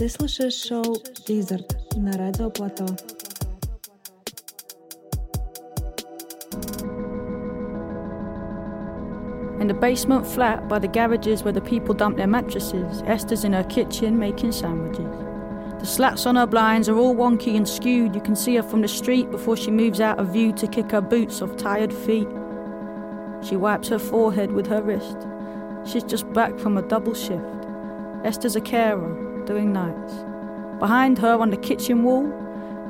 Ты слушаешь шоу «Лизард» на радио «Плато». In the basement flat by the garages where the people dump their mattresses, Esther's in her kitchen making sandwiches. The slats on her blinds are all wonky and skewed. You can see her from the street before she moves out of view to kick her boots off tired feet. She wipes her forehead with her wrist. She's just back from a double shift. Esther's a carer. Doing nights. Behind her on the kitchen wall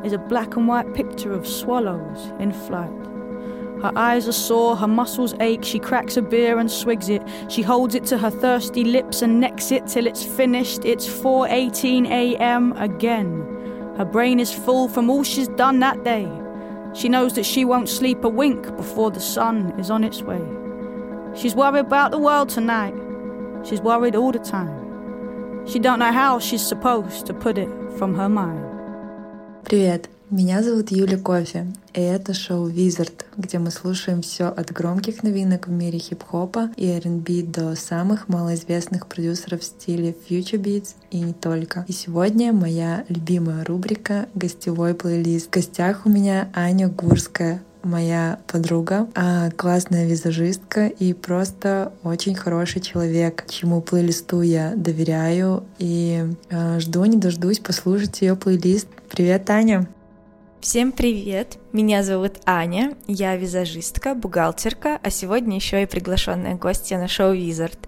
is a black and white picture of swallows in flight. Her eyes are sore, her muscles ache, she cracks a beer and swigs it. She holds it to her thirsty lips and necks it till it's finished. It's 4:18 a.m. again. Her brain is full from all she's done that day. She knows that she won't sleep a wink before the sun is on its way. She's worried about the world tonight. She's worried all the time. She don't know how she's supposed to put it from her mind. Привет, меня зовут Юля Кофи, и это шоу «Визард», где мы слушаем все от громких новинок в мире хип-хопа и R&B до самых малоизвестных продюсеров в стиле Future Beats и не только. И сегодня моя любимая рубрика «Гостевой плейлист». В гостях у меня Аня Гурская, моя подруга, классная визажистка и просто очень хороший человек, чему плейлисту я доверяю и жду не дождусь послушать ее плейлист. Привет, Аня! Всем привет! Меня зовут Аня, я визажистка, бухгалтерка, а сегодня еще и приглашенная гостья на шоу «Визард».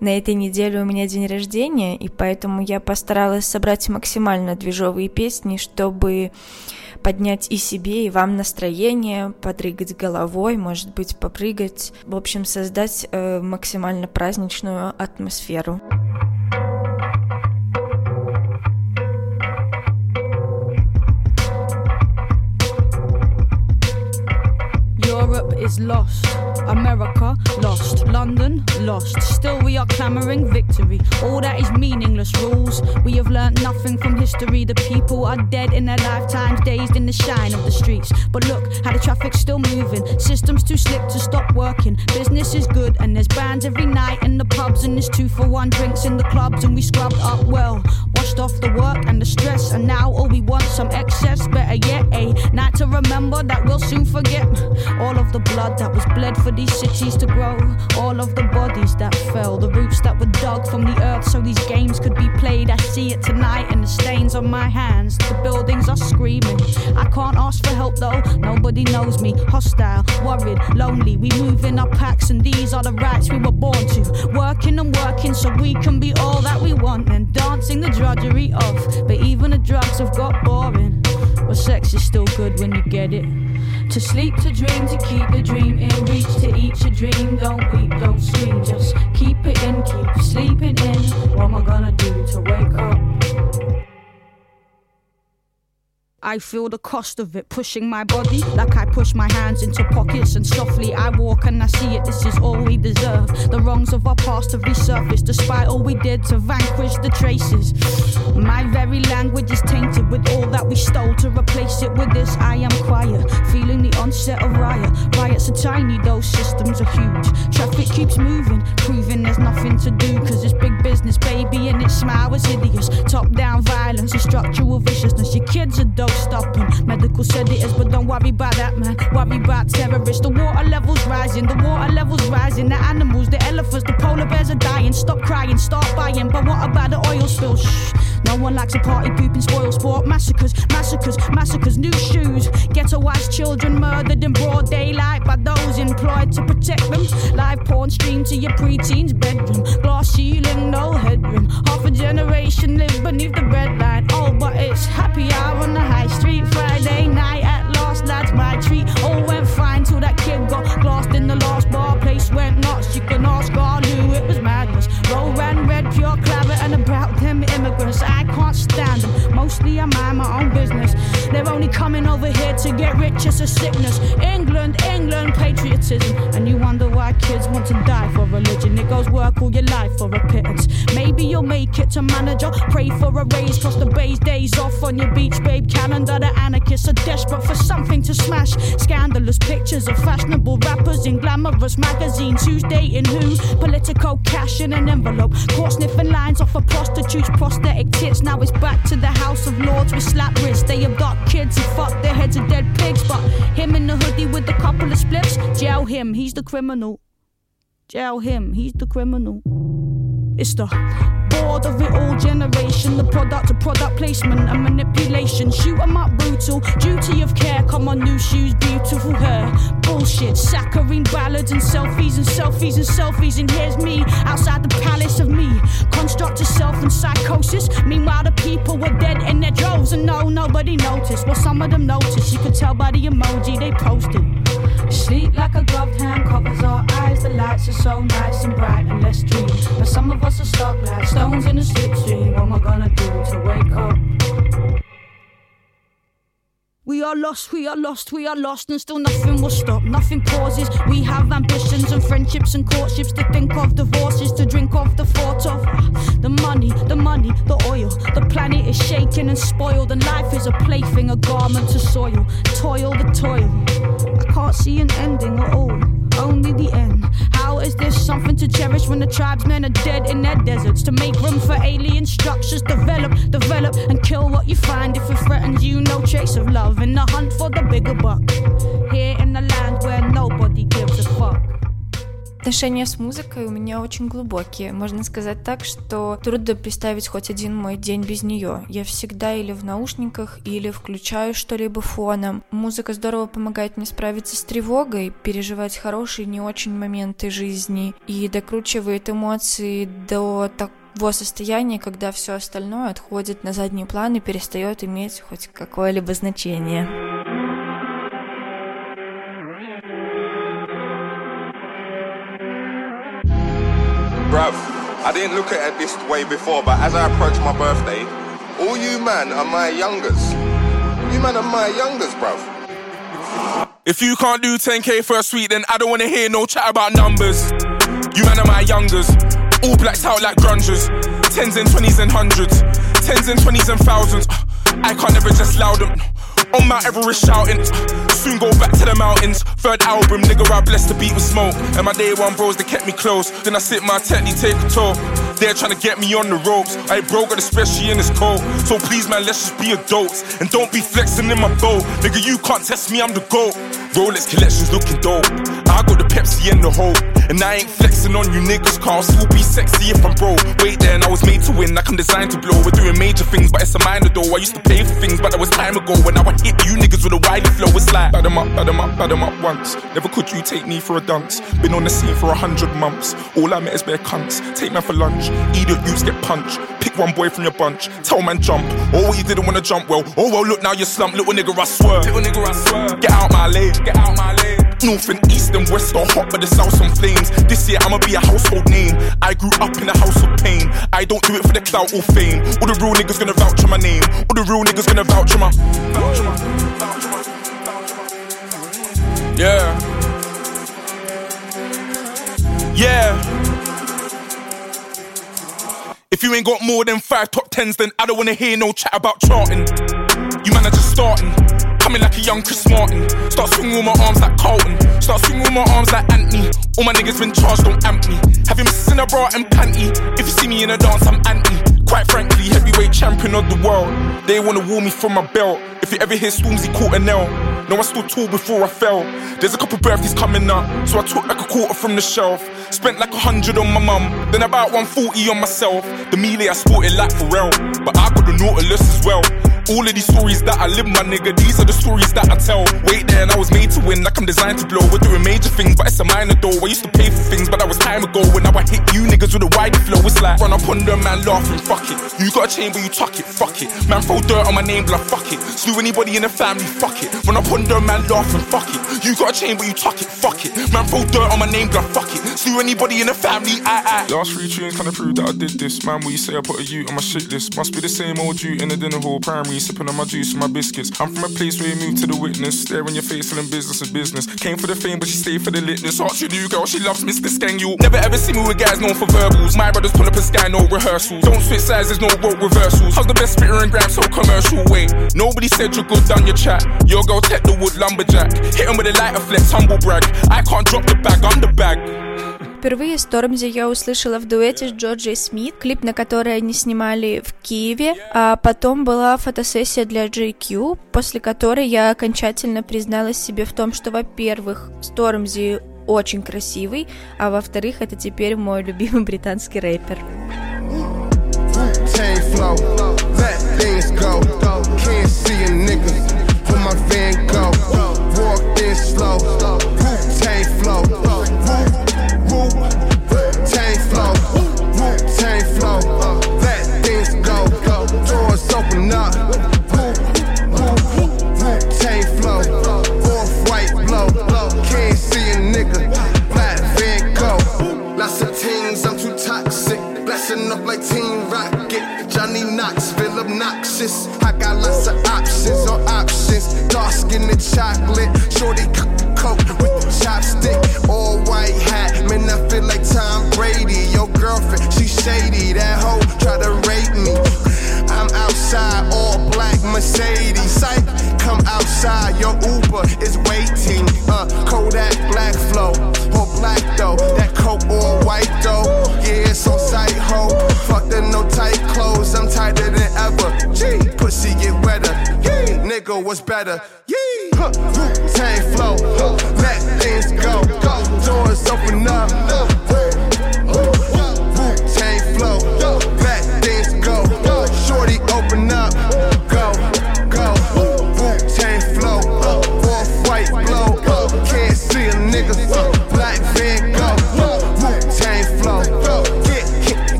На этой неделе у меня день рождения, и поэтому я постаралась собрать максимально движовые песни, чтобы поднять и себе, и вам настроение, подрыгать головой, может быть, попрыгать, в общем, создать максимально праздничную атмосферу. Europe is lost, America lost, London lost. Still we are clamouring victory. All that is meaningless rules. We have learnt nothing from history. The people are dead in their lifetimes, dazed in the shine of the streets. But look how the traffic's still moving. Systems too slick to stop working. Business is good and there's bands every night in the pubs. And there's 2-for-1 drinks in the clubs. And we scrubbed up well, washed off the work and the stress. And now all we want some excess. Better yet, a night to remember that we'll soon forget. All of the blood that was bled for these cities to grow, all of the bodies that fell, the roots that were dug from the earth so these games could be played. I see it tonight in the stains on my hands, the buildings are screaming. I can't ask for help though, nobody knows me. Hostile, worried, lonely, we move in our packs and these are the rights we were born to. Working and working so we can be all that we want, and dancing the drudgery off, but even the drugs have got boring. Well, sex is still good when you get it. To sleep, to dream, to keep the dream in reach, to each a dream, don't weep, don't scream, just keep it in, keep sleeping in, what am I gonna do to wake up? I feel the cost of it, pushing my body like I push my hands into pockets, and softly I walk and I see it, this is all we deserve. The wrongs of our past have resurfaced despite all we did to vanquish the traces. My very language is tainted with all that we stole, to replace it with this I am quiet, feeling the onset of riot. Riots are tiny, those systems are huge. Traffic keeps moving, proving there's nothing to do, cause it's big business baby and its smile is hideous. Top down violence and structural viciousness, your kids are dope. Stopping. Medical said it is, but don't worry about that, man. Worry about terrorists. The water level's rising, the water level's rising. The animals, the elephants, the polar bears are dying. Stop crying, start buying. But what about the oil spill? Shh. No one likes a party pooping spoil sport. Massacres, massacres, massacres. New shoes. Ghettoized children murdered in broad daylight by those employed to protect them. Live porn stream to your preteen's bedroom. Glass ceiling, no headroom. Half a generation live beneath the red line. Oh, but it's happy hour on the high street Friday night at last, lads, my treat. All went fine till that kid got lost in the last bar. Place went nuts, you can ask God who it was madness. Roll ran red, pure claret, and about them immigrants I can't stand them, mostly I mind my own business. They're only coming over here to get rich, it's a sickness. England, England, patriotism. And you wonder why kids want to die for religion. It goes work all your life for a pittance. Maybe you'll make it to manager. Pray for a raise, cross the bay's days off on your beach, babe. Calendar, the anarchists are desperate for something to smash. Scandalous pictures of fashionable rappers in glamorous magazines. Who's dating who? Political cash in an envelope. Caught sniffing lines off of prostitutes, prosthetic tits. Now it's back to the House of Lords with slap wrists. They adopt kids and fuck their heads of dead pigs. But him in the hoodie with a couple of spliffs, jail him, he's the criminal. Jail him, he's the criminal. It's the board of it all generation, the product of product placement and manipulation. Shoot 'em up brutal, duty of care. Come on, new shoes, beautiful hair. Bullshit, saccharine ballads and selfies and selfies and selfies. And here's me, outside the palace of me. Construct yourself in psychosis. Meanwhile the people were dead in their droves. And no, nobody noticed. Well, some of them noticed. You could tell by the emoji they posted. Sleep like a gloved hand covers our eyes. The lights are so nice and bright and let's dream. But some of us are stuck like stones in a slipstream. What am I gonna do to wake up? We are lost, we are lost, we are lost, and still nothing will stop, nothing pauses. We have ambitions and friendships and courtships, to think of divorces, to drink of the thought of the money, the oil. The planet is shaken and spoiled, and life is a plaything, a garment to soil. Toil, the toil. I can't see an ending at all, only the end. How is this something to cherish when the tribesmen are dead in their deserts? To make room for alien structures, develop, develop, and kill what you find. If it threatens you, no trace of love in the hunt for the bigger buck. Here in the land where nobody gives a fuck. Отношения с музыкой у меня очень глубокие. Можно сказать так, что трудно представить хоть один мой день без нее. Я всегда или в наушниках, или включаю что-либо фоном. Музыка здорово помогает мне справиться с тревогой, переживать хорошие и не очень моменты жизни и докручивает эмоции до такого состояния, когда все остальное отходит на задний план и перестает иметь хоть какое-либо значение. Bruv, I didn't look at it this way before, but as I approach my birthday, all you man are my youngers. You man are my youngers, bruv. If you can't do 10k for a sweet, then I don't want to hear no chat about numbers. You man are my youngers. All blacks out like grungers. Tens and twenties and hundreds. Tens and twenties and thousands. I can't ever just loud them. On Mount Everest shouting, soon go back to the mountains. Third album, nigga, I blessed the beat with smoke. And my day one bros, they kept me close. Then I sit my technique, take a toll. They're trying to get me on the ropes. I ain't broke, got especially in this cold. So please, man, let's just be adults. And don't be flexing in my boat. Nigga, you can't test me, I'm the GOAT. Rolex collections looking dope. I got the Pepsi and the Hope. And I ain't flexing on you niggas, cause I'll still be sexy if I'm broke. Wait then, I was made to win, like I'm designed to blow. We're doing major things, but it's a minor though. I used to pay for things, but that was time ago. And now I hit you niggas with a wily flow. It's like, bad em up, bad em up, bad em up once. Never could you take me for a dance. Been on the scene for 100 months. All I met is bare cunts. Take man for lunch, idiot youths get punched. Pick one boy from your bunch, tell man jump. Oh, you didn't wanna jump, well, oh well, look now you're slumped. Little nigga, I swear. Little nigga, I swear. Get out my lane, get out my lane. North and east and west are hot, but the south's on flames. This year I'ma be a household name. I grew up in a house of pain. I don't do it for the clout or fame. All the real niggas gonna vouch for my name. All the real niggas gonna vouch for my. Vouch for my. Vouch for my. Vouch for my. Yeah. Yeah. If you ain't got more than 5 top 10s, then I don't wanna hear no chat about charting. You man are just starting. Coming like a young Chris Martin. Start swinging all my arms like Carlton. Start swinging all my arms like Anthony. All my niggas been charged, don't amp me. Have you missus in a bra and panty. If you see me in a dance, I'm anti. Quite frankly, heavyweight champion of the world. They wanna wall me from my belt. If you ever hear Stormzy caught an L. No, I stood tall before I fell. There's a couple birthdays coming up, so I took like a quarter from the shelf. Spent like 100 on my mum, then about 140 on myself. The melee I sported like Pharrell, but I got the Nautilus as well. All of these stories that I live, my nigga, these are the stories that I tell. Wait there, and I was made to win, like I'm designed to blow. We're doing major things, but it's a minor though. I used to pay for things, but that was time ago. And now I hit you niggas with a wide flow. It's like, run up on them, man, laughing, fuck it. You got a chain, but you tuck it, fuck it. Man, throw dirt on my name, blood, fuck it. Slew anybody in the family, fuck it. Run up on them, man, laughing, fuck it. You got a chain, but you tuck it, fuck it. Man, throw dirt on my name, blood, fuck it. Slew anybody in the family, aye. Last 3 tunes kinda prove that I did this. Man, what you say, I put a U on my shit list. Must be the same old you in the dinner hall, primary me, sipping on my juice and my biscuits. I'm from a place where you move to the witness, stare in your face and business is business. Came for the fame, but she stayed for the litness. Heart you do, girl, she loves Mr. Skang. You never ever see me with guys known for verbals. My brothers pull up a sky, no rehearsals. Don't switch sides, there's no road reversals. How's the best spitter and gram so commercial? Wait, nobody said you're good, done your chat. Your girl tech the wood lumberjack. Hit him with a lighter flex, humble brag. I can't drop the bag, I'm the bag. Впервые Stormzy я услышала в дуэте с Джорджи Смит, клип на который они снимали в Киеве, а потом была фотосессия для GQ, после которой я окончательно призналась себе в том, что, во-первых, Stormzy очень красивый, а во-вторых, это теперь мой любимый британский рэпер. I got lots of options on options. Dark skin and chocolate. Shorty coke with the chopstick. All white hat. Man, I feel like Tom Brady. Your girlfriend, she shady. That hoe try to rape me. I'm outside, all black Mercedes. Psych, come outside. Your Uber is waiting. Kodak black flow. Or black though. That coke all white though. Yeah, it's on sight, ho. Fuck the no tight clothes. I'm tighter than ever. Pussy get wetter, yeah. Nigga, what's better? Yeah. Huh. Tang flow, let things go. Doors open up. Tang flow, let things go. Shorty open up, go, go. Tang flow, off white blow. Can't see a nigga, black van go. Tang flow, get.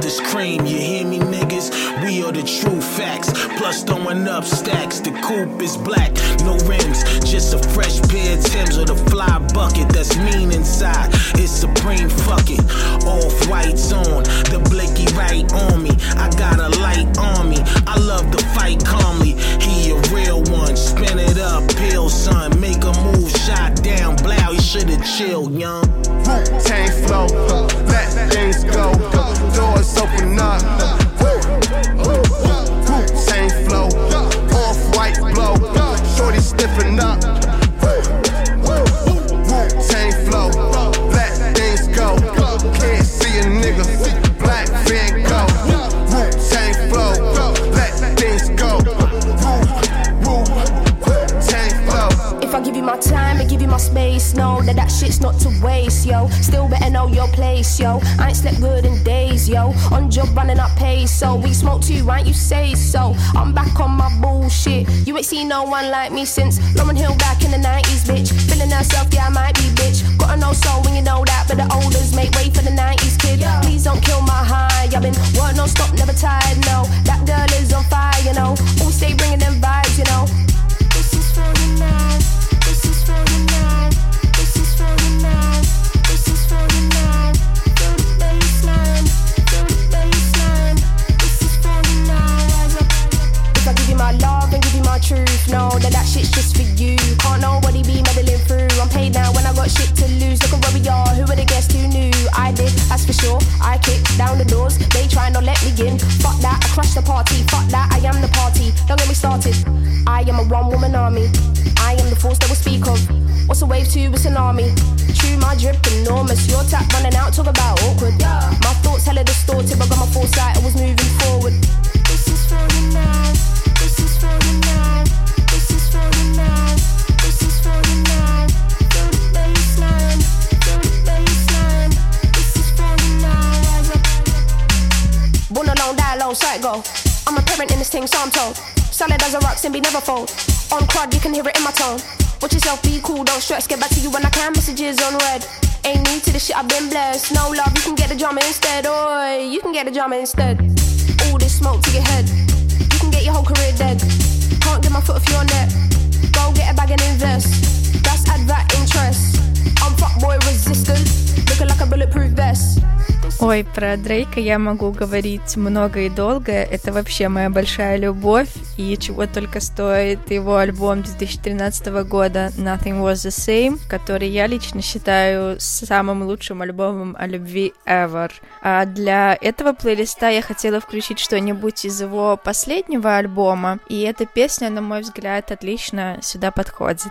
This cream, you hear me niggas? We are the true facts, plus throwing up stacks. The coupe is black, no rims, just a fresh pair of Timbs or the fly bucket that's mean inside. It's supreme, fuck it. Off-whites on, the blicky right on me. I got a light on me, I love to fight calmly. He a real one, spin it up, peel son. Make a move, shot down, blow, he should've chilled, young. Tang flow, let things go. Doors open up. Tang flow, off white blow. Shorty stiffen up. Tang flow, let things go. Can't see a nigga, black van go. Tang flow, let things go. Tang flow. If I give you my time, I give you my space. Know that shit's not to waste, yo. Still better know your place, yo. I ain't slept good in days, yo. On job running up pace, so we smoke too, right? You say so. I'm back on my bullshit. You ain't seen no one like me since Lauren Hill back in the 90s, bitch. Feeling herself, yeah, I might be, bitch. Got an old soul when you know that, but the olders make way for the 90s, kid. Yo. Please don't kill my high. I've been word no stop, never tired, no. That girl is on fire, you know. Always stay bringing them vibes, you know. This is for the night. This is for the night. Truth, no, that shit's just for you. Can't nobody be meddling through. I'm paid now when I got shit to lose. Look at where we are, who were the guests who knew? I did, that's for sure. I kicked down the doors, they try not let me in. Fuck that, I crushed the party. Fuck that, I am the party. Don't get me started. I am a one-woman army. I am the force that will speak of. What's a wave to a tsunami? True, my drip enormous. Your tap running out, talk about awkward. My thoughts hella distorted, but got my foresight, I was moving forward. This is for the night. This is for the night. Born alone, die alone, sight go. I'm a parent in this thing, so I'm told. Solid as a rock, Simbi never fold. On crud, you can hear it in my tone. Watch yourself, be cool, don't stress. Get back to you when I can, messages on red. Ain't new to this shit, I've been blessed. No love, you can get the drama instead. Oi, you can get the drama instead. All this smoke to your head. You can get your whole career dead. Can't get my foot off your neck. Go get a bag and invest. That's advert interest. I'm fuckboy resistant. Looking like a bulletproof vest. Ой, про Дрейка я могу говорить много и долго. Это вообще моя большая любовь. И чего только стоит его альбом 2013 года Nothing Was The Same, который я лично считаю самым лучшим альбомом о любви ever. А для этого плейлиста я хотела включить что-нибудь из его последнего альбома. И эта песня, на мой взгляд, отлично сюда подходит.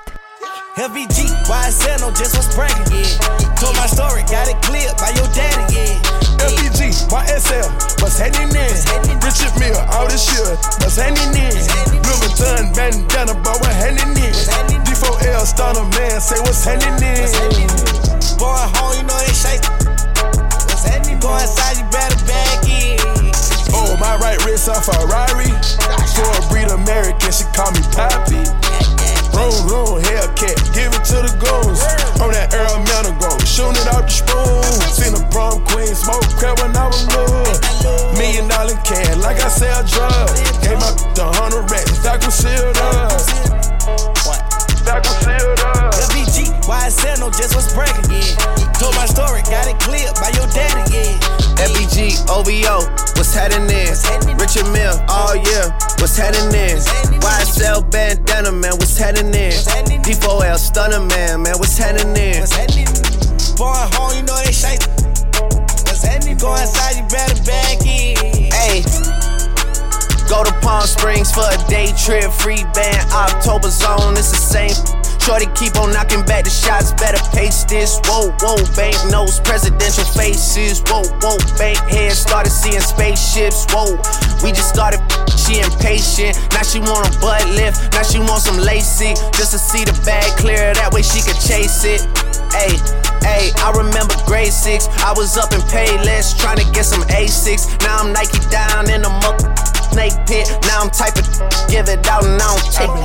Heavy G, why I said no, just was bragging, yeah. Told my story, got it cleared by your daddy, yeah. Heavy G, YSL, what's hanging in? Richard Mille, all this shit, what's hanging in? Wilmington, Bandana, boy, what's hanging in? D4L, Stoner, man, say what's hanging in? Going home, you know they shake. Go inside, you better back in. Oh, my right wrist, a Ferrari. For a breed American, she call me Papi. Roll, roll, Hellcat, give it to the goons. On that Earl Manor gold, shooting it off the spoon. Seen a prom queen, smoke crap when I was little. $1 million can, like I sell drugs. Gave my $100, I can seal us. I can seal us. LBG, why I said no, just was bragging, yeah. Told my story, got it cleared by your daddy, yeah. LBG, OVO, what's happening? Richard Mille, all year, what's happening? YSL Bandana, man, what's happening? D4L Stunner, man, what's happening? Born home, you know they shite. What's happening? Go inside, you better back in. Hey, go to Palm Springs for a day trip. Free band, October zone, it's the same. Shorty keep on knocking back the shots, better pace this. Whoa, whoa, bank nose, presidential faces. Whoa, whoa, bank head, started seeing spaceships. Whoa, we just started, she impatient. Now she want a butt lift, now she want some lacy. Just to see the bag clear, that way she could chase it. Ayy, ayy, I remember grade 6, I was up in Payless, trying to get some A6. Now I'm Nike down in the snake pit, now I'm type of give it out and I don't take it.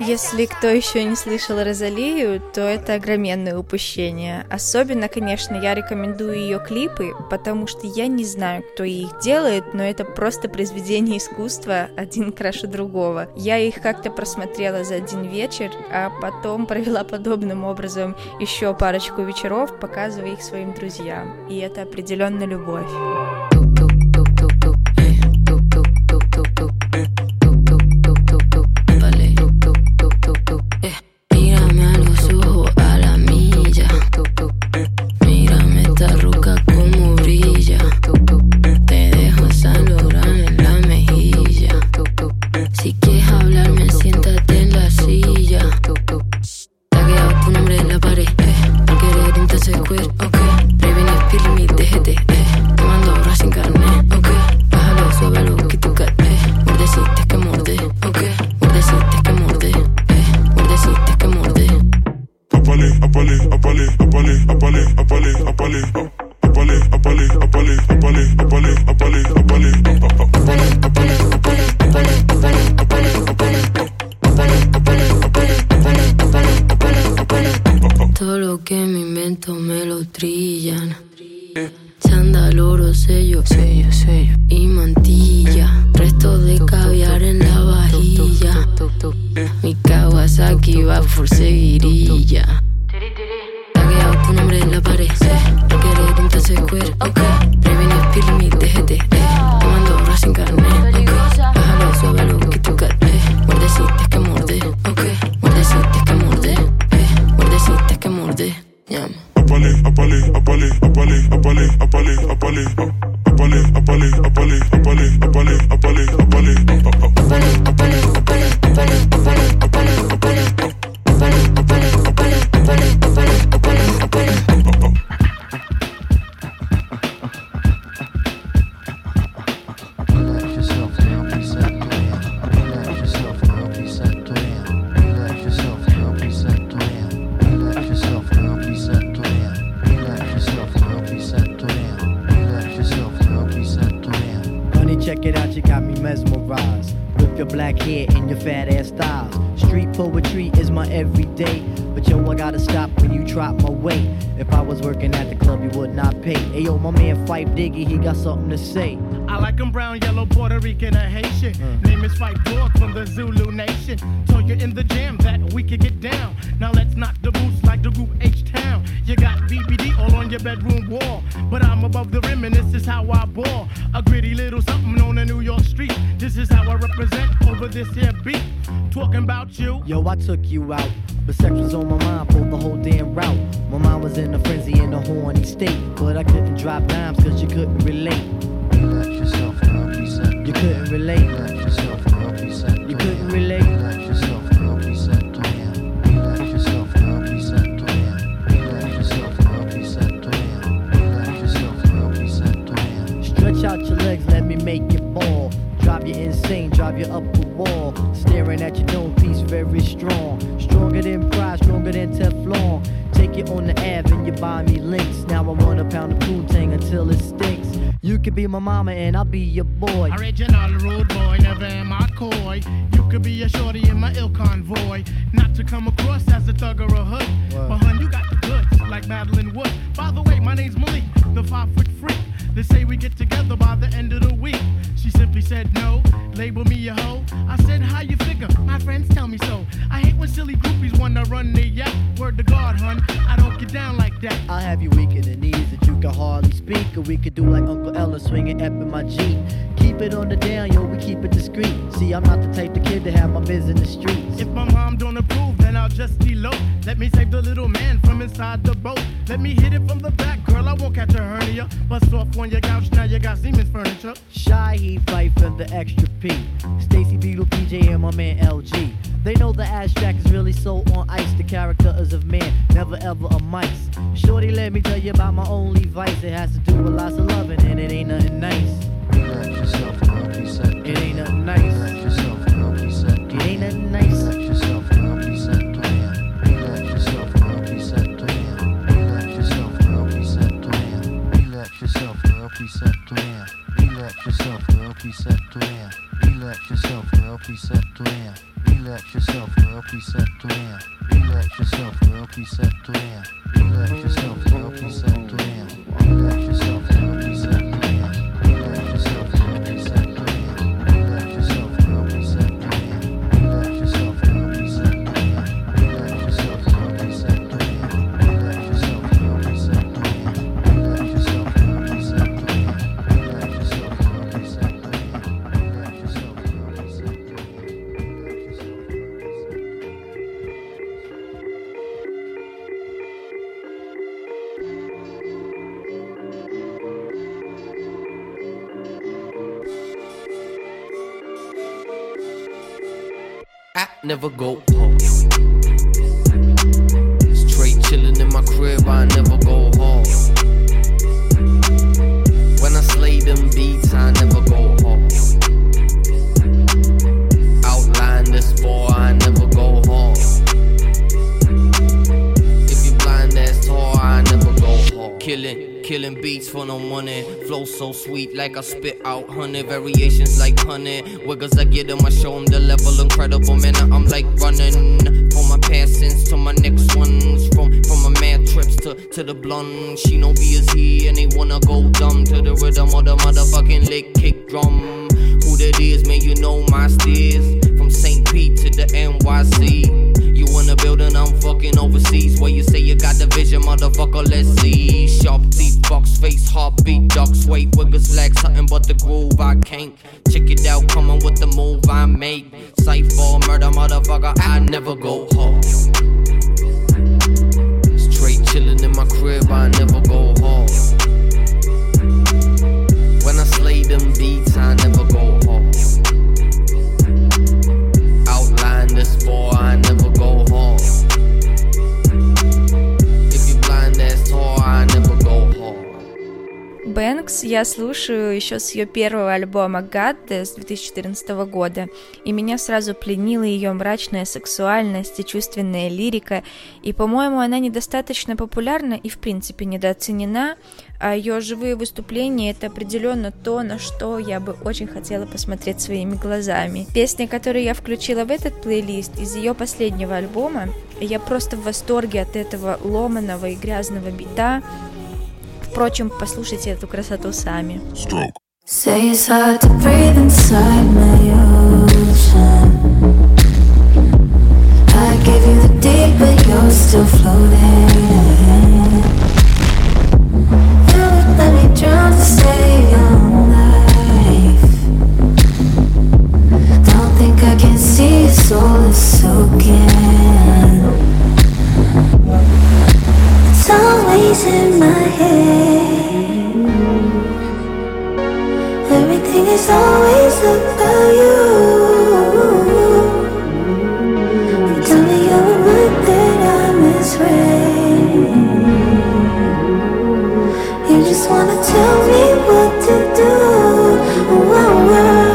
Если кто еще не слышал Розалию, то это огроменное упущение. Особенно, конечно, я рекомендую ее клипы, потому что я не знаю, кто их делает, но это просто произведение искусства, один краше другого. Я их как-то просмотрела за один вечер, а потом провела подобным образом еще парочку вечеров, показывая их своим друзьям. И это определенно любовь. I like them brown, yellow, Puerto Rican, and Haitian. Name is Fight Dog from the Zulu Nation. Told you in the jam that we could get down. Now let's knock the boots like the group H-Town. You got BBD all on your bedroom wall, but I'm above the rim and this is how I ball. A gritty little something on a New York street. This is how I represent over this here beat. Talking about you. Yo, I took you out, but sex was on my mind, pulled the whole damn route. My mind was in a frenzy in a horny state, but I couldn't drop dimes cause you couldn't relate. You let yourself go, he said. You couldn't relate. You let yourself go, he said. You couldn't relate. You let yourself go, he said. Out your legs, let me make it fall. Drive you insane, drive you up the wall. Staring at your dome piece, very strong. Stronger than pride, stronger than Teflon. Take it on the Ave and you buy me links. Now I want a pound of Poontang until it stinks. You could be my mama and I'll be your boy. Original rude boy, never am I coy. You could be a shorty in my ill convoy. Not to come across as a thug or a hood. Wow. But hun, you got the goods, like Madeline Wood. By the way, my name's Malik, the 5 foot freak. They say we get together by the end of the week. She simply said no, label me a hoe. I said, how you figure? My friends tell me so. I hate when silly groupies wanna run their yap. Word to God, hun, I don't get down like that. I'll have you weak in the knees that you can hardly speak. Or we could do like Uncle Ella, swinging up in my Jeep. Keep it on the down, yo, we keep it discreet. See, I'm not the type of kid to have my biz in the streets. If my mom don't approve, then I'll just elope. Let me save the little man from inside the boat. Let me hit it from the back, girl, I won't catch a hernia. Bust off on your couch, now you got Siemens furniture. Shy, he fight for the extra P. Stacy Beetle, PJ, and my man LG. They know the abstract is really so on ice. The character is of man, never ever a mice. Shorty, let me tell you about my only vice. It has to do with lots of loving, and it ain't nothing nice. You let yourself go, he said. It ain't nothing nice. You let yourself go, he said. It ain't nothing nice. You let yourself go, he said. Yourself, girl, please set to him. Relax yourself, girl, please set to him. Relax yourself, girl, please set to him. Relax yourself, girl, please set to him. Relax yourself, girl, please set to him. Relax yourself, girl, please set to him. Relax yourself, girl, please set to him. Relax yourself, girl, please set to him. Relax yourself, girl, please set to him. Relax yourself, girl, please set to him. Relax yourself, girl, please set to him. Relax yourself, girl, please set to him. Relax yourself. Never go home. Straight chillin' in my crib, I never go home. When I slay them beats, I never go home. Outline this boy, I never go home. If you blind, that's tall, I never go home. Killing beats for no money. Flow so sweet like I spit out honey. Variations like honey. Wiggles I get them, I show them the level. Incredible man, I'm like running. From my passings to my next ones. From my mad trips to the blunt. She know B is here and they wanna go dumb. To the rhythm of the motherfucking lick kick drum. Who that is, man, you know my steers. From St. Pete to the NYC. In the building, I'm fucking overseas. Where you say you got the vision, motherfucker, let's see. Sharp teeth, box face, heartbeat, duck sway. Wiggles lack something but the groove, I can't. Check it out, coming with the move I make. Cypher, murder, motherfucker, I never go home. Straight chillin' in my crib, I never go home. When I slay them beats, I never go home. Outline this boy, I never go home. If you blind, that's tall, I never go home. Бэнкс я слушаю еще с ее первого альбома «God» с 2014 года, и меня сразу пленила ее мрачная сексуальность и чувственная лирика, и, по-моему, она недостаточно популярна и, в принципе, недооценена, а ее живые выступления — это определенно то, на что я бы очень хотела посмотреть своими глазами. Песня, которую я включила в этот плейлист из ее последнего альбома, я просто в восторге от этого ломаного и грязного бита. Впрочем, послушайте эту красоту сами. always in my head. Everything is always about you. And tell me you're a word that I misread. You just wanna tell me what to do. Whoa, whoa.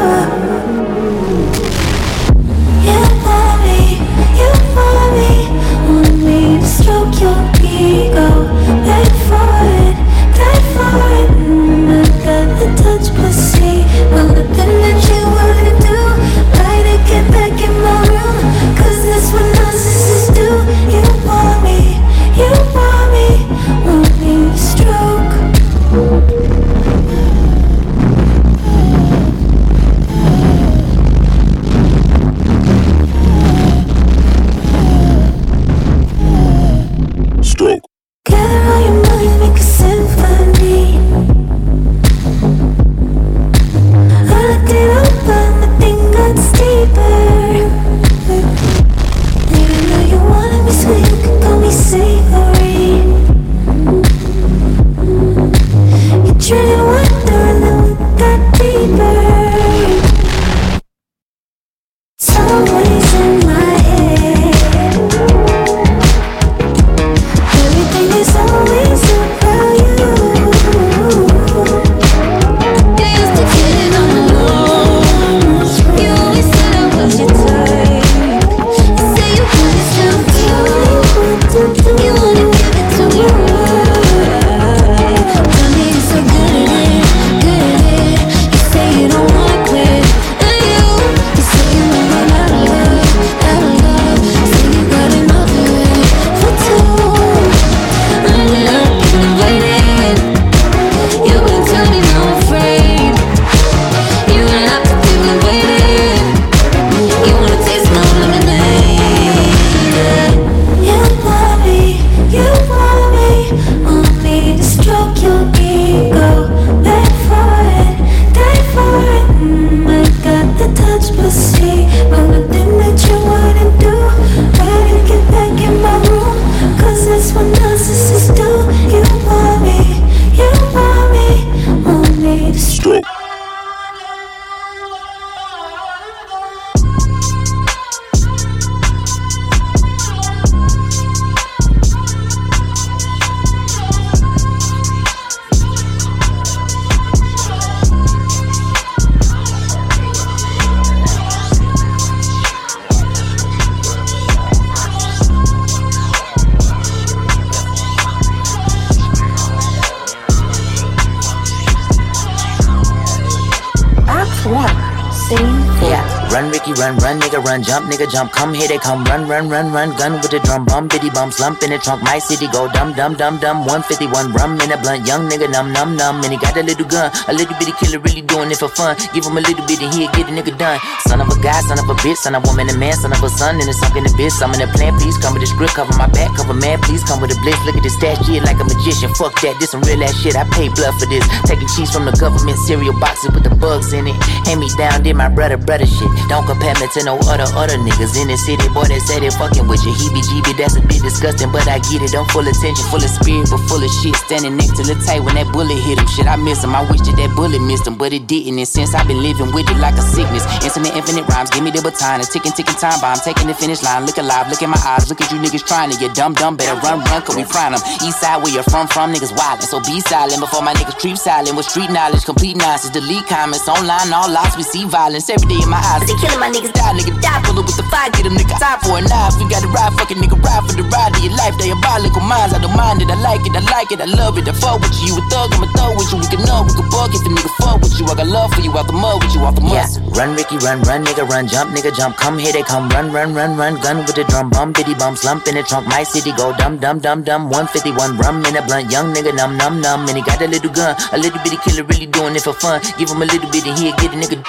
Jump, nigga, jump, come here, they come, run, run, run, run, gun with the drum, bum, bitty, bum, slump in the trunk, my city go, dumb, dumb, dumb, dumb, 151, rum in a blunt, young nigga, numb, numb, numb, and he got a little gun, a little bitty killer, really doing it for fun, give him a little bit and he'll get a nigga done, son of a guy, son of a bitch, son of a woman, a man, son of a son, and it's something in the bitch, I'm in a plan, please come with the script, cover my back, cover man, please come with the blitz, look at this stash, yeah, like a magician, fuck that, this some real ass shit, I pay blood for this, taking cheese from the government, cereal boxes with the bugs in it, hand me down, did my brother shit, don't compare me to no other. Other niggas in the city, boy, they say they fucking with you. Heebie-jeebie, that's a bit disgusting, but I get it. I'm full of tension, full of spirit, but full of shit. Standing next to the tight when that bullet hit him. Shit, I miss him. I wish that that bullet missed him, but it didn't. And since I've been living with it like a sickness, infinite, infinite rhymes, give me the baton. A ticking, ticking time bomb, taking the finish line. Look alive, look in my eyes, look at you niggas trying to. You dumb, dumb, better run, run, cause we prime them. East side, where you're from, niggas wildin'. So be silent before my niggas creep silent. With street knowledge, complete nonsense, delete comments. Online, all lots, we see violence every day in my eyes. They killing my niggas, die, nigga, die. Pull up with the fire, get them nigga top for a knife. We gotta ride, fucking nigga, ride for the ride of your life. They diabolical minds, I don't mind it, I like it, I like it, I love it. I fuck with you, you a thug, I'm a thug with you. We can know, we can fuck if the nigga fuck with you. I got love for you, out the mud with you, out the muscle. Yeah. Run, Ricky, run, run, nigga, jump, come here, they come, run, run, run, run, gun with the drum, bum, bitty, bum, slump in the trunk, my city go, dumb, dumb, dumb, dumb, 151, rum in a blunt, young nigga, numb, numb, numb, and he got a little gun, a little bitty killer, really doing it for fun. Give him a little bit and he'll get a nigga.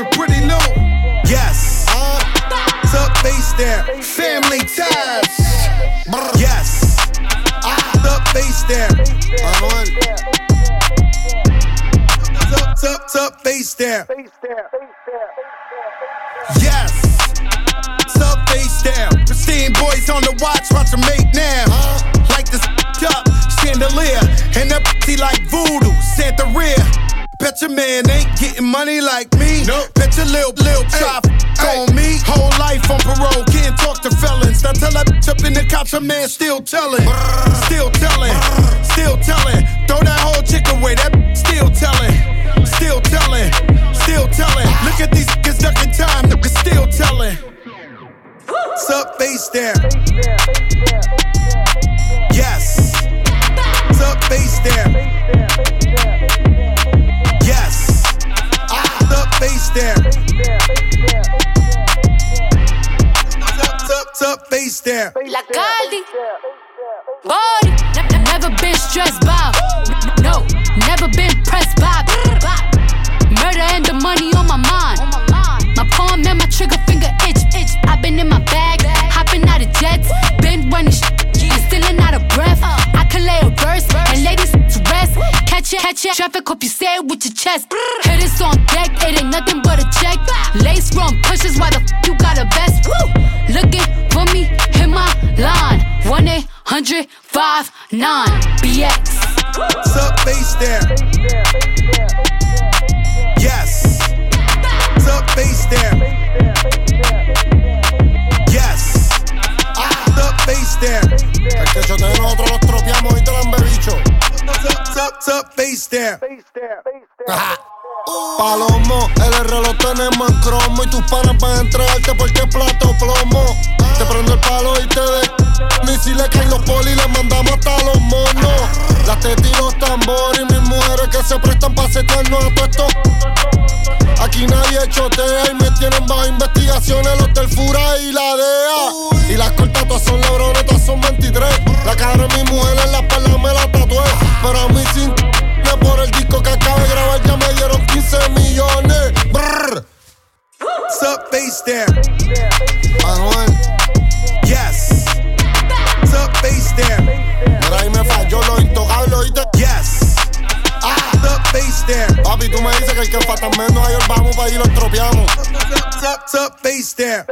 a pretty note. Yes. Up face there. Family ties. Yes. Up face there. Up face there. Yes. Up face there. Pristine boys on the watch, watch them make now. Like this up chandelier and that like voodoo, Santa Rhea. Bet your man ain't getting money like me. Nope. Bet your lil chop on me. Whole life on parole, can't talk to felons. Now tell that up in the cops, a man still telling. Still telling, still telling. Throw that whole chick away, that still telling. Still telling, still telling. Look at these niggas ducking time, niggas still telling. What's up, face there? Yes. What's up, face there? Yes, up face there. Up face there. La Caldi, body. Never been stressed by. No, never been pressed by. Murder and the money on my mind. My palm and my trigger finger itch. I've been in my bag, hopping out of jets, been running and still out of breath. I can lay a verse and ladies rest. Catch it, traffic, hope you say it with your chest. Hit it on deck, it ain't nothing but a check. Lace from pushes, why the you got a vest? Looking for me, hit my line. 1-800-59-BX. What's up, face there? Yes. What's up, face there? Yes. What's up, face there? Es que yo te nosotros los tropeamos y te lo embebicho. Up face there. Palomo, el reloj tenemos en cromo. Y tus panas van a entregarte porque plato plomo. Te prendo el palo y te de. Ni si le caen los polis, le mandamos hasta los monos. Las tetas y los tambores y mis mujeres que se prestan pa' setearnos a todo esto. Aquí nadie chotea y me tienen bajo investigaciones los del Fura y la DEA. Y las cortas todas son lebrones, todas son 23. La cara de mi mujer en la espalda me la tatué. Pero a mí sin por el disco que acabo de grabar ya me dieron 15 millones. Brr. What's up, face there? Manuel. Yes. What's up, face there? Por ahí me falló lo intocable, ¿oíste? Yes. What's up, face there? Papi, tú me dices que el que faltan menos ayer vamos para ir los tropeamos. What's up, face there?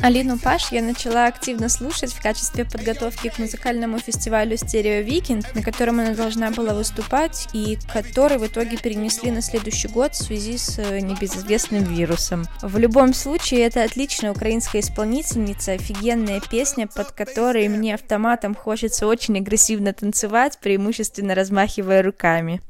Алину Паш я начала активно слушать в качестве подготовки к музыкальному фестивалю «Стерео Викинг», на котором она должна была выступать и который в итоге перенесли на следующий год в связи с небезызвестным вирусом. В любом случае, это отличная украинская исполнительница, офигенная песня, под которой мне автоматом хочется очень агрессивно танцевать, преимущественно размахивая руками.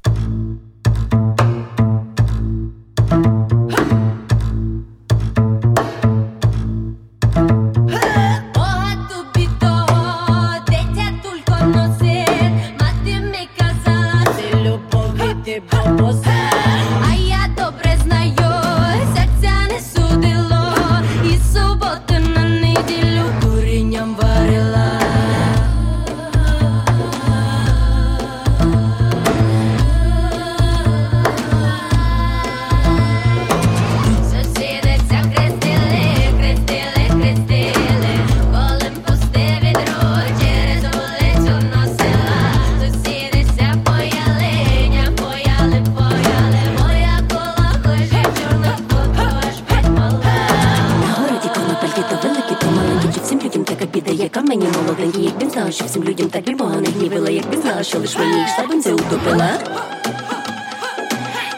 Що всім людям так більбога не гнівила, якби знала, що лиш мені йшла бензи утопила.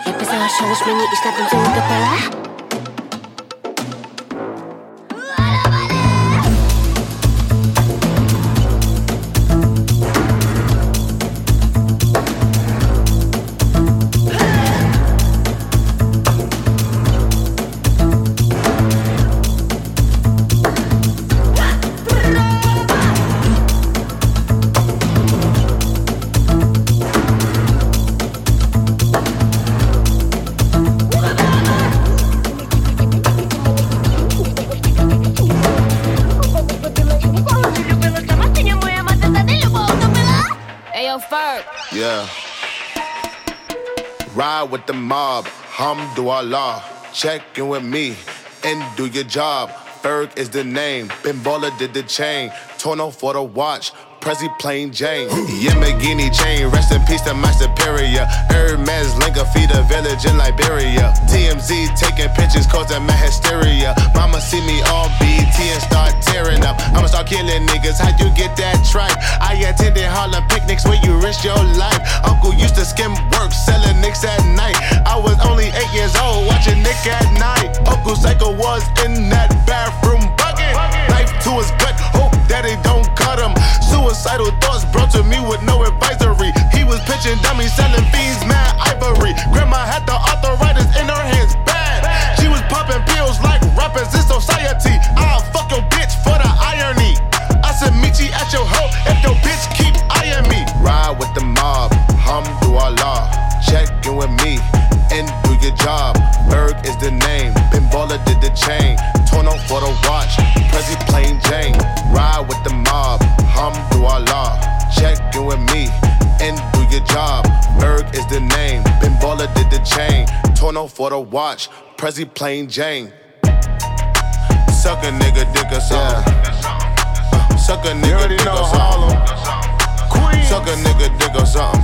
Якби знала, що лиш мені йшла бензи утопила. With the mob Alhamdulillah, check in with me and do your job. Berg is the name, Bimbola did the chain, Torno for the watch, Prezi plain Jane. Yamagini chain, rest in peace to my superior. Hermes Linka feed a village in Liberia. TMZ taking pictures causing my hysteria. Mama see me on BT and start tearing up. I'ma start killing niggas, how you get that tripe? I attended Harlem picnics where you risk your life. Uncle used to skim work, selling nicks at night. I was only 8 years old, watching Nick at night. Uncle Psycho was in that bathroom bucket. Knife to his gut, hope that they don't cut him. Suicidal thoughts brought to me with no advisory. He was pitching dummies, selling fiends, mad ivory. Grandma had the arthritis in her hands, bad. She was popping pills like rappers in society. I'll fuck your bitch for the irony. I said meet you at your hoe if your bitch keep eyeing me. Ride with the mob, Alhamdulillah. Check in with me and do your job. Berg is the name, Pinballer did the chain. Torn off for the watch, Prezi plain Jane. Ride with the mob. Alhamdulillah, check in with me and do your job. Berg is the name, Bimbola did the chain. Torno for the watch, Prezi plain Jane. Suck a nigga, dick a song. Suck a nigga, dick a song. Suck a nigga, dick a song.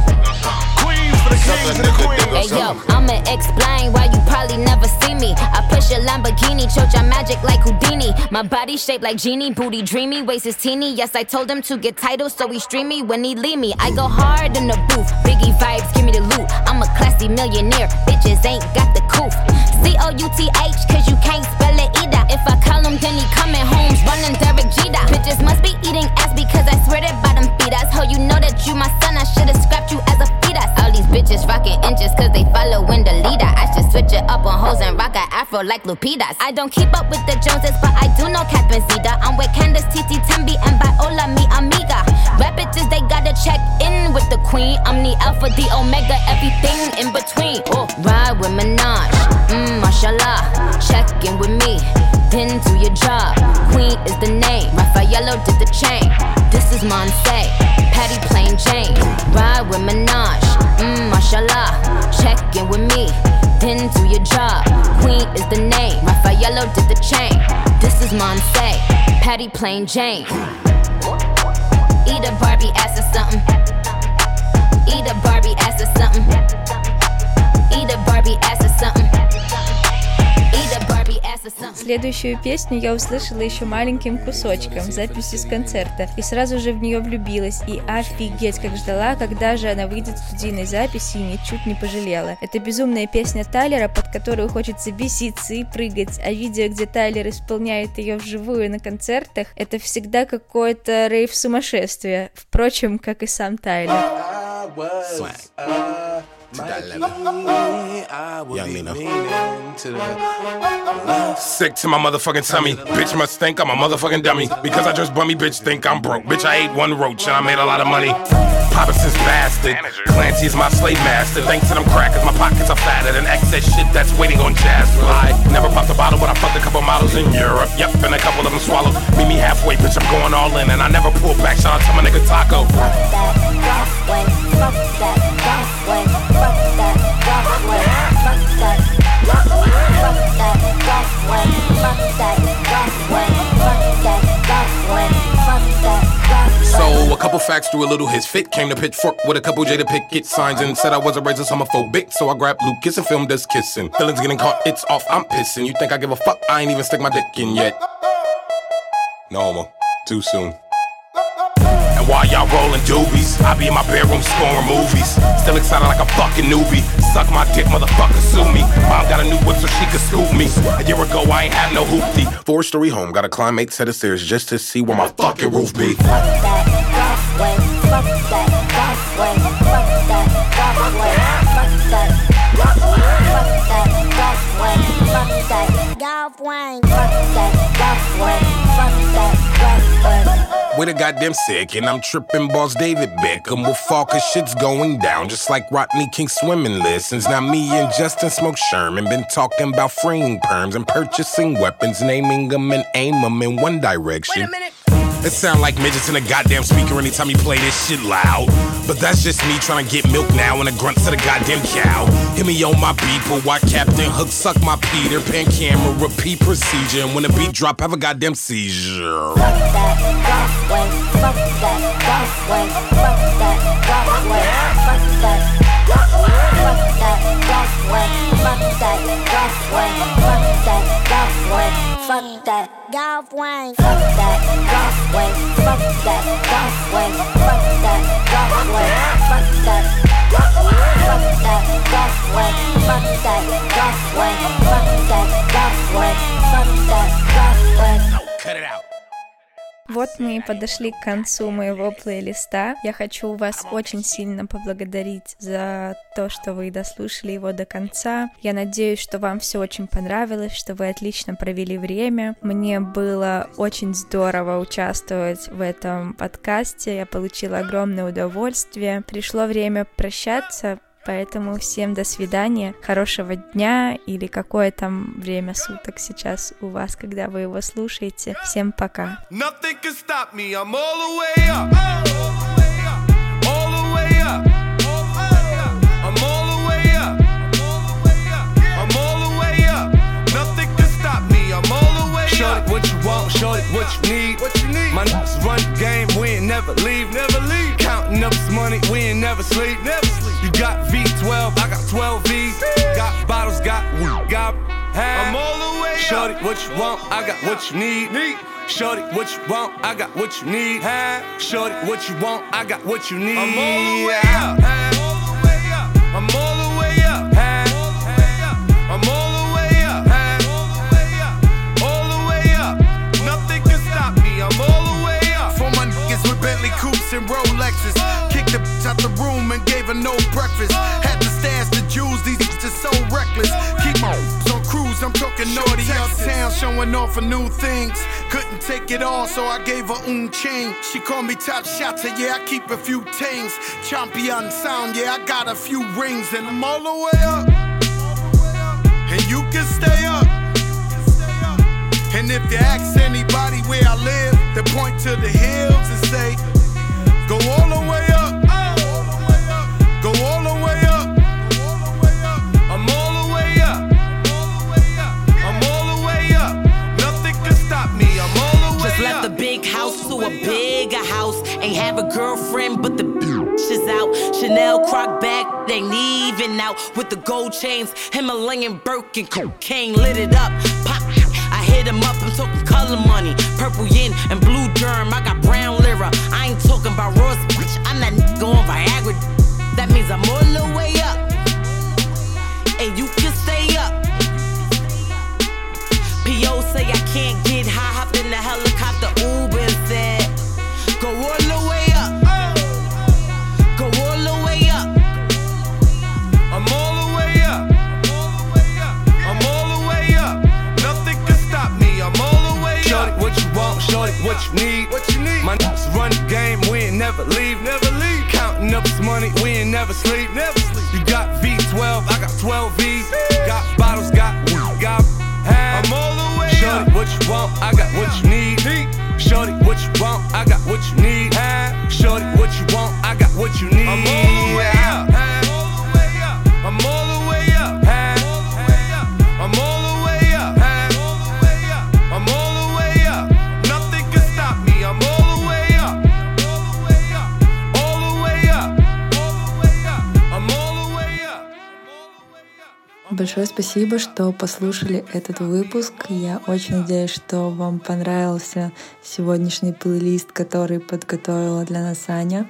Hey yo, I'ma explain why you probably never see me. I push a Lamborghini, choke your magic like Houdini. My body shaped like genie, booty dreamy, waist is teeny. Yes, I told him to get titles, so he streamy when he leave me. I go hard in the booth, Biggie vibes, give me the loot. I'm a classy millionaire, bitches ain't got the coof. C-O-U-T-H, cause you can't spell it either. If I call him, then he coming home, running Derek Jeter. Bitches must be eating ass because I swear that bottom feed us. Ho, you know that you my son, I should've scrapped you as a fetus. All these bitches rockin' inches cause they followin' the leader. I should switch it up on hoes and rock an afro like Lupita's. I don't keep up with the Joneses, but I do know Catherine Zeta. I'm with Candace, Titi, Tembi, and Viola, mi amiga. Rap bitches, they gotta check in with the queen. I'm the alpha, the omega, everything in between. Oh, ride with Minaj, mashallah. Check in with me, then do your job. Queen is the name, Raffaello did the chain. This is Monse, Patty plain Jane. Ride with Minaj, mashallah. Check in with me, then do your job. Queen is the name, Raffaello did the chain. This is Monse, Patty plain Jane. Eat a Barbie ass or something. Eat a Barbie ass or something. Eat a Barbie ass or something. Eat a Barbie ass or something. Следующую песню я услышала еще маленьким кусочком, записью с концерта, и сразу же в нее влюбилась, и офигеть, как ждала, когда же она выйдет в студийной записи, и ничуть не пожалела. Это безумная песня Тайлера, под которую хочется беситься и прыгать, а видео, где Тайлер исполняет ее вживую на концертах, это всегда какое-то рейв-сумасшествие, впрочем, как и сам Тайлер. To that level. Young Nino. Sick to my motherfucking tummy. Bitch must think I'm a motherfucking dummy. Because I just bummy, bitch think I'm broke. Bitch, I ate one roach and I made a lot of money. Poppins is bastard. Clancy is my slave master. Thanks to them crackers, my pockets are fatter than excess shit that's waiting on jazz. Lie. Never popped a bottle, but I fucked a couple models in Europe. Yep, and a couple of them swallowed. Meet me halfway, bitch, I'm going all in. And I never pull back, shout out to my nigga Taco. Fuck that, rough way. Fuck that, rough way. Fuck that, rough way. Fuck that, rough way. Fuck that, rough way. Fuck that, rough way. Fuck that, rough way. Fuck that, rough way. So, a couple facts through a little his fit. Came to Pitchfork with a couple Jada Pickett signs and said I was a racist homophobic. So I grabbed Lucas and filmed us kissing. Feelings getting caught, it's off, I'm pissing. You think I give a fuck? I ain't even stick my dick in yet. No homo, too soon. And while y'all rolling doobies, I be in my bedroom scoring movies. Still excited like a fucking newbie. Suck my dick, motherfucker, sue me. Mom got a new whip so she could scoop me. A year ago, I ain't have no hoopty. 4-story home, gotta climb 8 set of stairs just to see where my fucking roof be. Fuck that, rough way. Fuck that, rough way. Fuck that, rough way. Fuck that, rough way. Fuck that, rough way. Fuck that, rough way. Fuck that, rough way. Fuck that, rough way. With a goddamn sick, and I'm tripping boss David Beckham. We'll fall cause shit's going down, just like Rodney King's swimming lessons. Now me and Justin Smoke Sherman been talking about freeing perms and purchasing weapons, naming them and aim them in one direction. Wait a minute. It sound like midgets in a goddamn speaker anytime you play this shit loud. But that's just me trying to get milk now and a grunt to the goddamn cow. Hit me on my beat, but why Captain Hook suck my Peter Pan camera, repeat procedure. And when the beat drop, have a goddamn seizure. Fuck that, that way, fuck that, that way, fuck that, that way, fuck that, fuck that, golf way, fuck that, golf way, fuck that, golf way, fuck that, golf way, fuck that, golf way, fuck that, golf way, fuck that, golf way, fuck that, golf way, fuck that, golf way. No, cut it out. Вот мы и подошли к концу моего плейлиста. Я хочу вас очень сильно поблагодарить за то, что вы дослушали его до конца. Я надеюсь, что вам все очень понравилось, что вы отлично провели время. Мне было очень здорово участвовать в этом подкасте. Я получила огромное удовольствие. Пришло время прощаться, поэтому всем до свидания, хорошего дня или какое там время суток сейчас у вас, когда вы его слушаете. Всем пока. My nuts run the game, we ain't never leave, never leave. Counting up this money, we ain't never sleep, never sleep. You got V12, I got 12 V's. Got bottles, got weed, got half. I'm all the way up. Shorty, what you want? I got what you need. Shorty, what you want? I got what you need. Shorty, what you want? I got what you need. I'm all the way up. I'm all the way up. I'm all the way up. I'm all the way up. All the way up. Nothing can stop me. I'm all the way up. For my niggas with Bentley coupes and Rolexes. The bitch out the room and gave her no breakfast. Had to stash the jewels, these bitches so reckless. Keep my on cruise, I'm talking naughty uptown, showing off for new things. Couldn't take it all, so I gave her un chain. She called me top shotter, yeah, I keep a few tings. Champion sound, yeah, I got a few rings. And I'm all the way up, and you can stay up. And if you ask anybody where I live, they point to the hills and say, go all the way up. Left the big house to a bigger house. Ain't have a girlfriend, but the bitch is out. Chanel croc back, they ain't even out. With the gold chains, Himalayan Birkin, cocaine lit it up. Pop, I hit him up, I'm talking color money. Purple yin and blue germ, I got brown lira. I ain't talking about Ross, bitch, I'm not going Viagra. That means I'm all the way up. And you can stay up. P.O. say I can't get high, hopped in the helicopter, Uber said, go all the way up, go all the way up, I'm all the way up, I'm all the way up, nothing can stop me, I'm all the way up. Shorty, what you want, shorty, what you need, my nuts run the game, we ain't never leave, never leave. Counting up this money, we ain't never sleep, never sleep. You got V12, I got 12 V's, got bottles, got weed, got I'm all the way up. Shorty, what you want? I got what you need. Shorty, what you want? I got what you need. Shorty, what you want? I got what you need. I'm all the way up. I'm all the way up. I'm all the way up. I'm all the way up. Nothing can stop me. I'm all the way up. All the way up. I'm all the way up. Большое спасибо, что послушали этот выпуск. Я очень надеюсь, что вам понравился сегодняшний плейлист, который подготовила для нас Аня.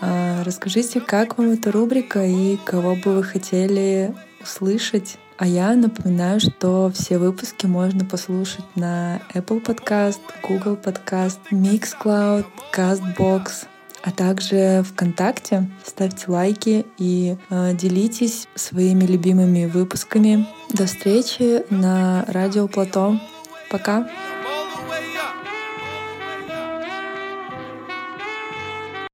Расскажите, как вам эта рубрика и кого бы вы хотели услышать. А я напоминаю, что все выпуски можно послушать на Apple Podcast, Google Podcast, Mixcloud, Castbox, а также ВКонтакте. Ставьте лайки и делитесь своими любимыми выпусками. До встречи на Радио Плато. Пока!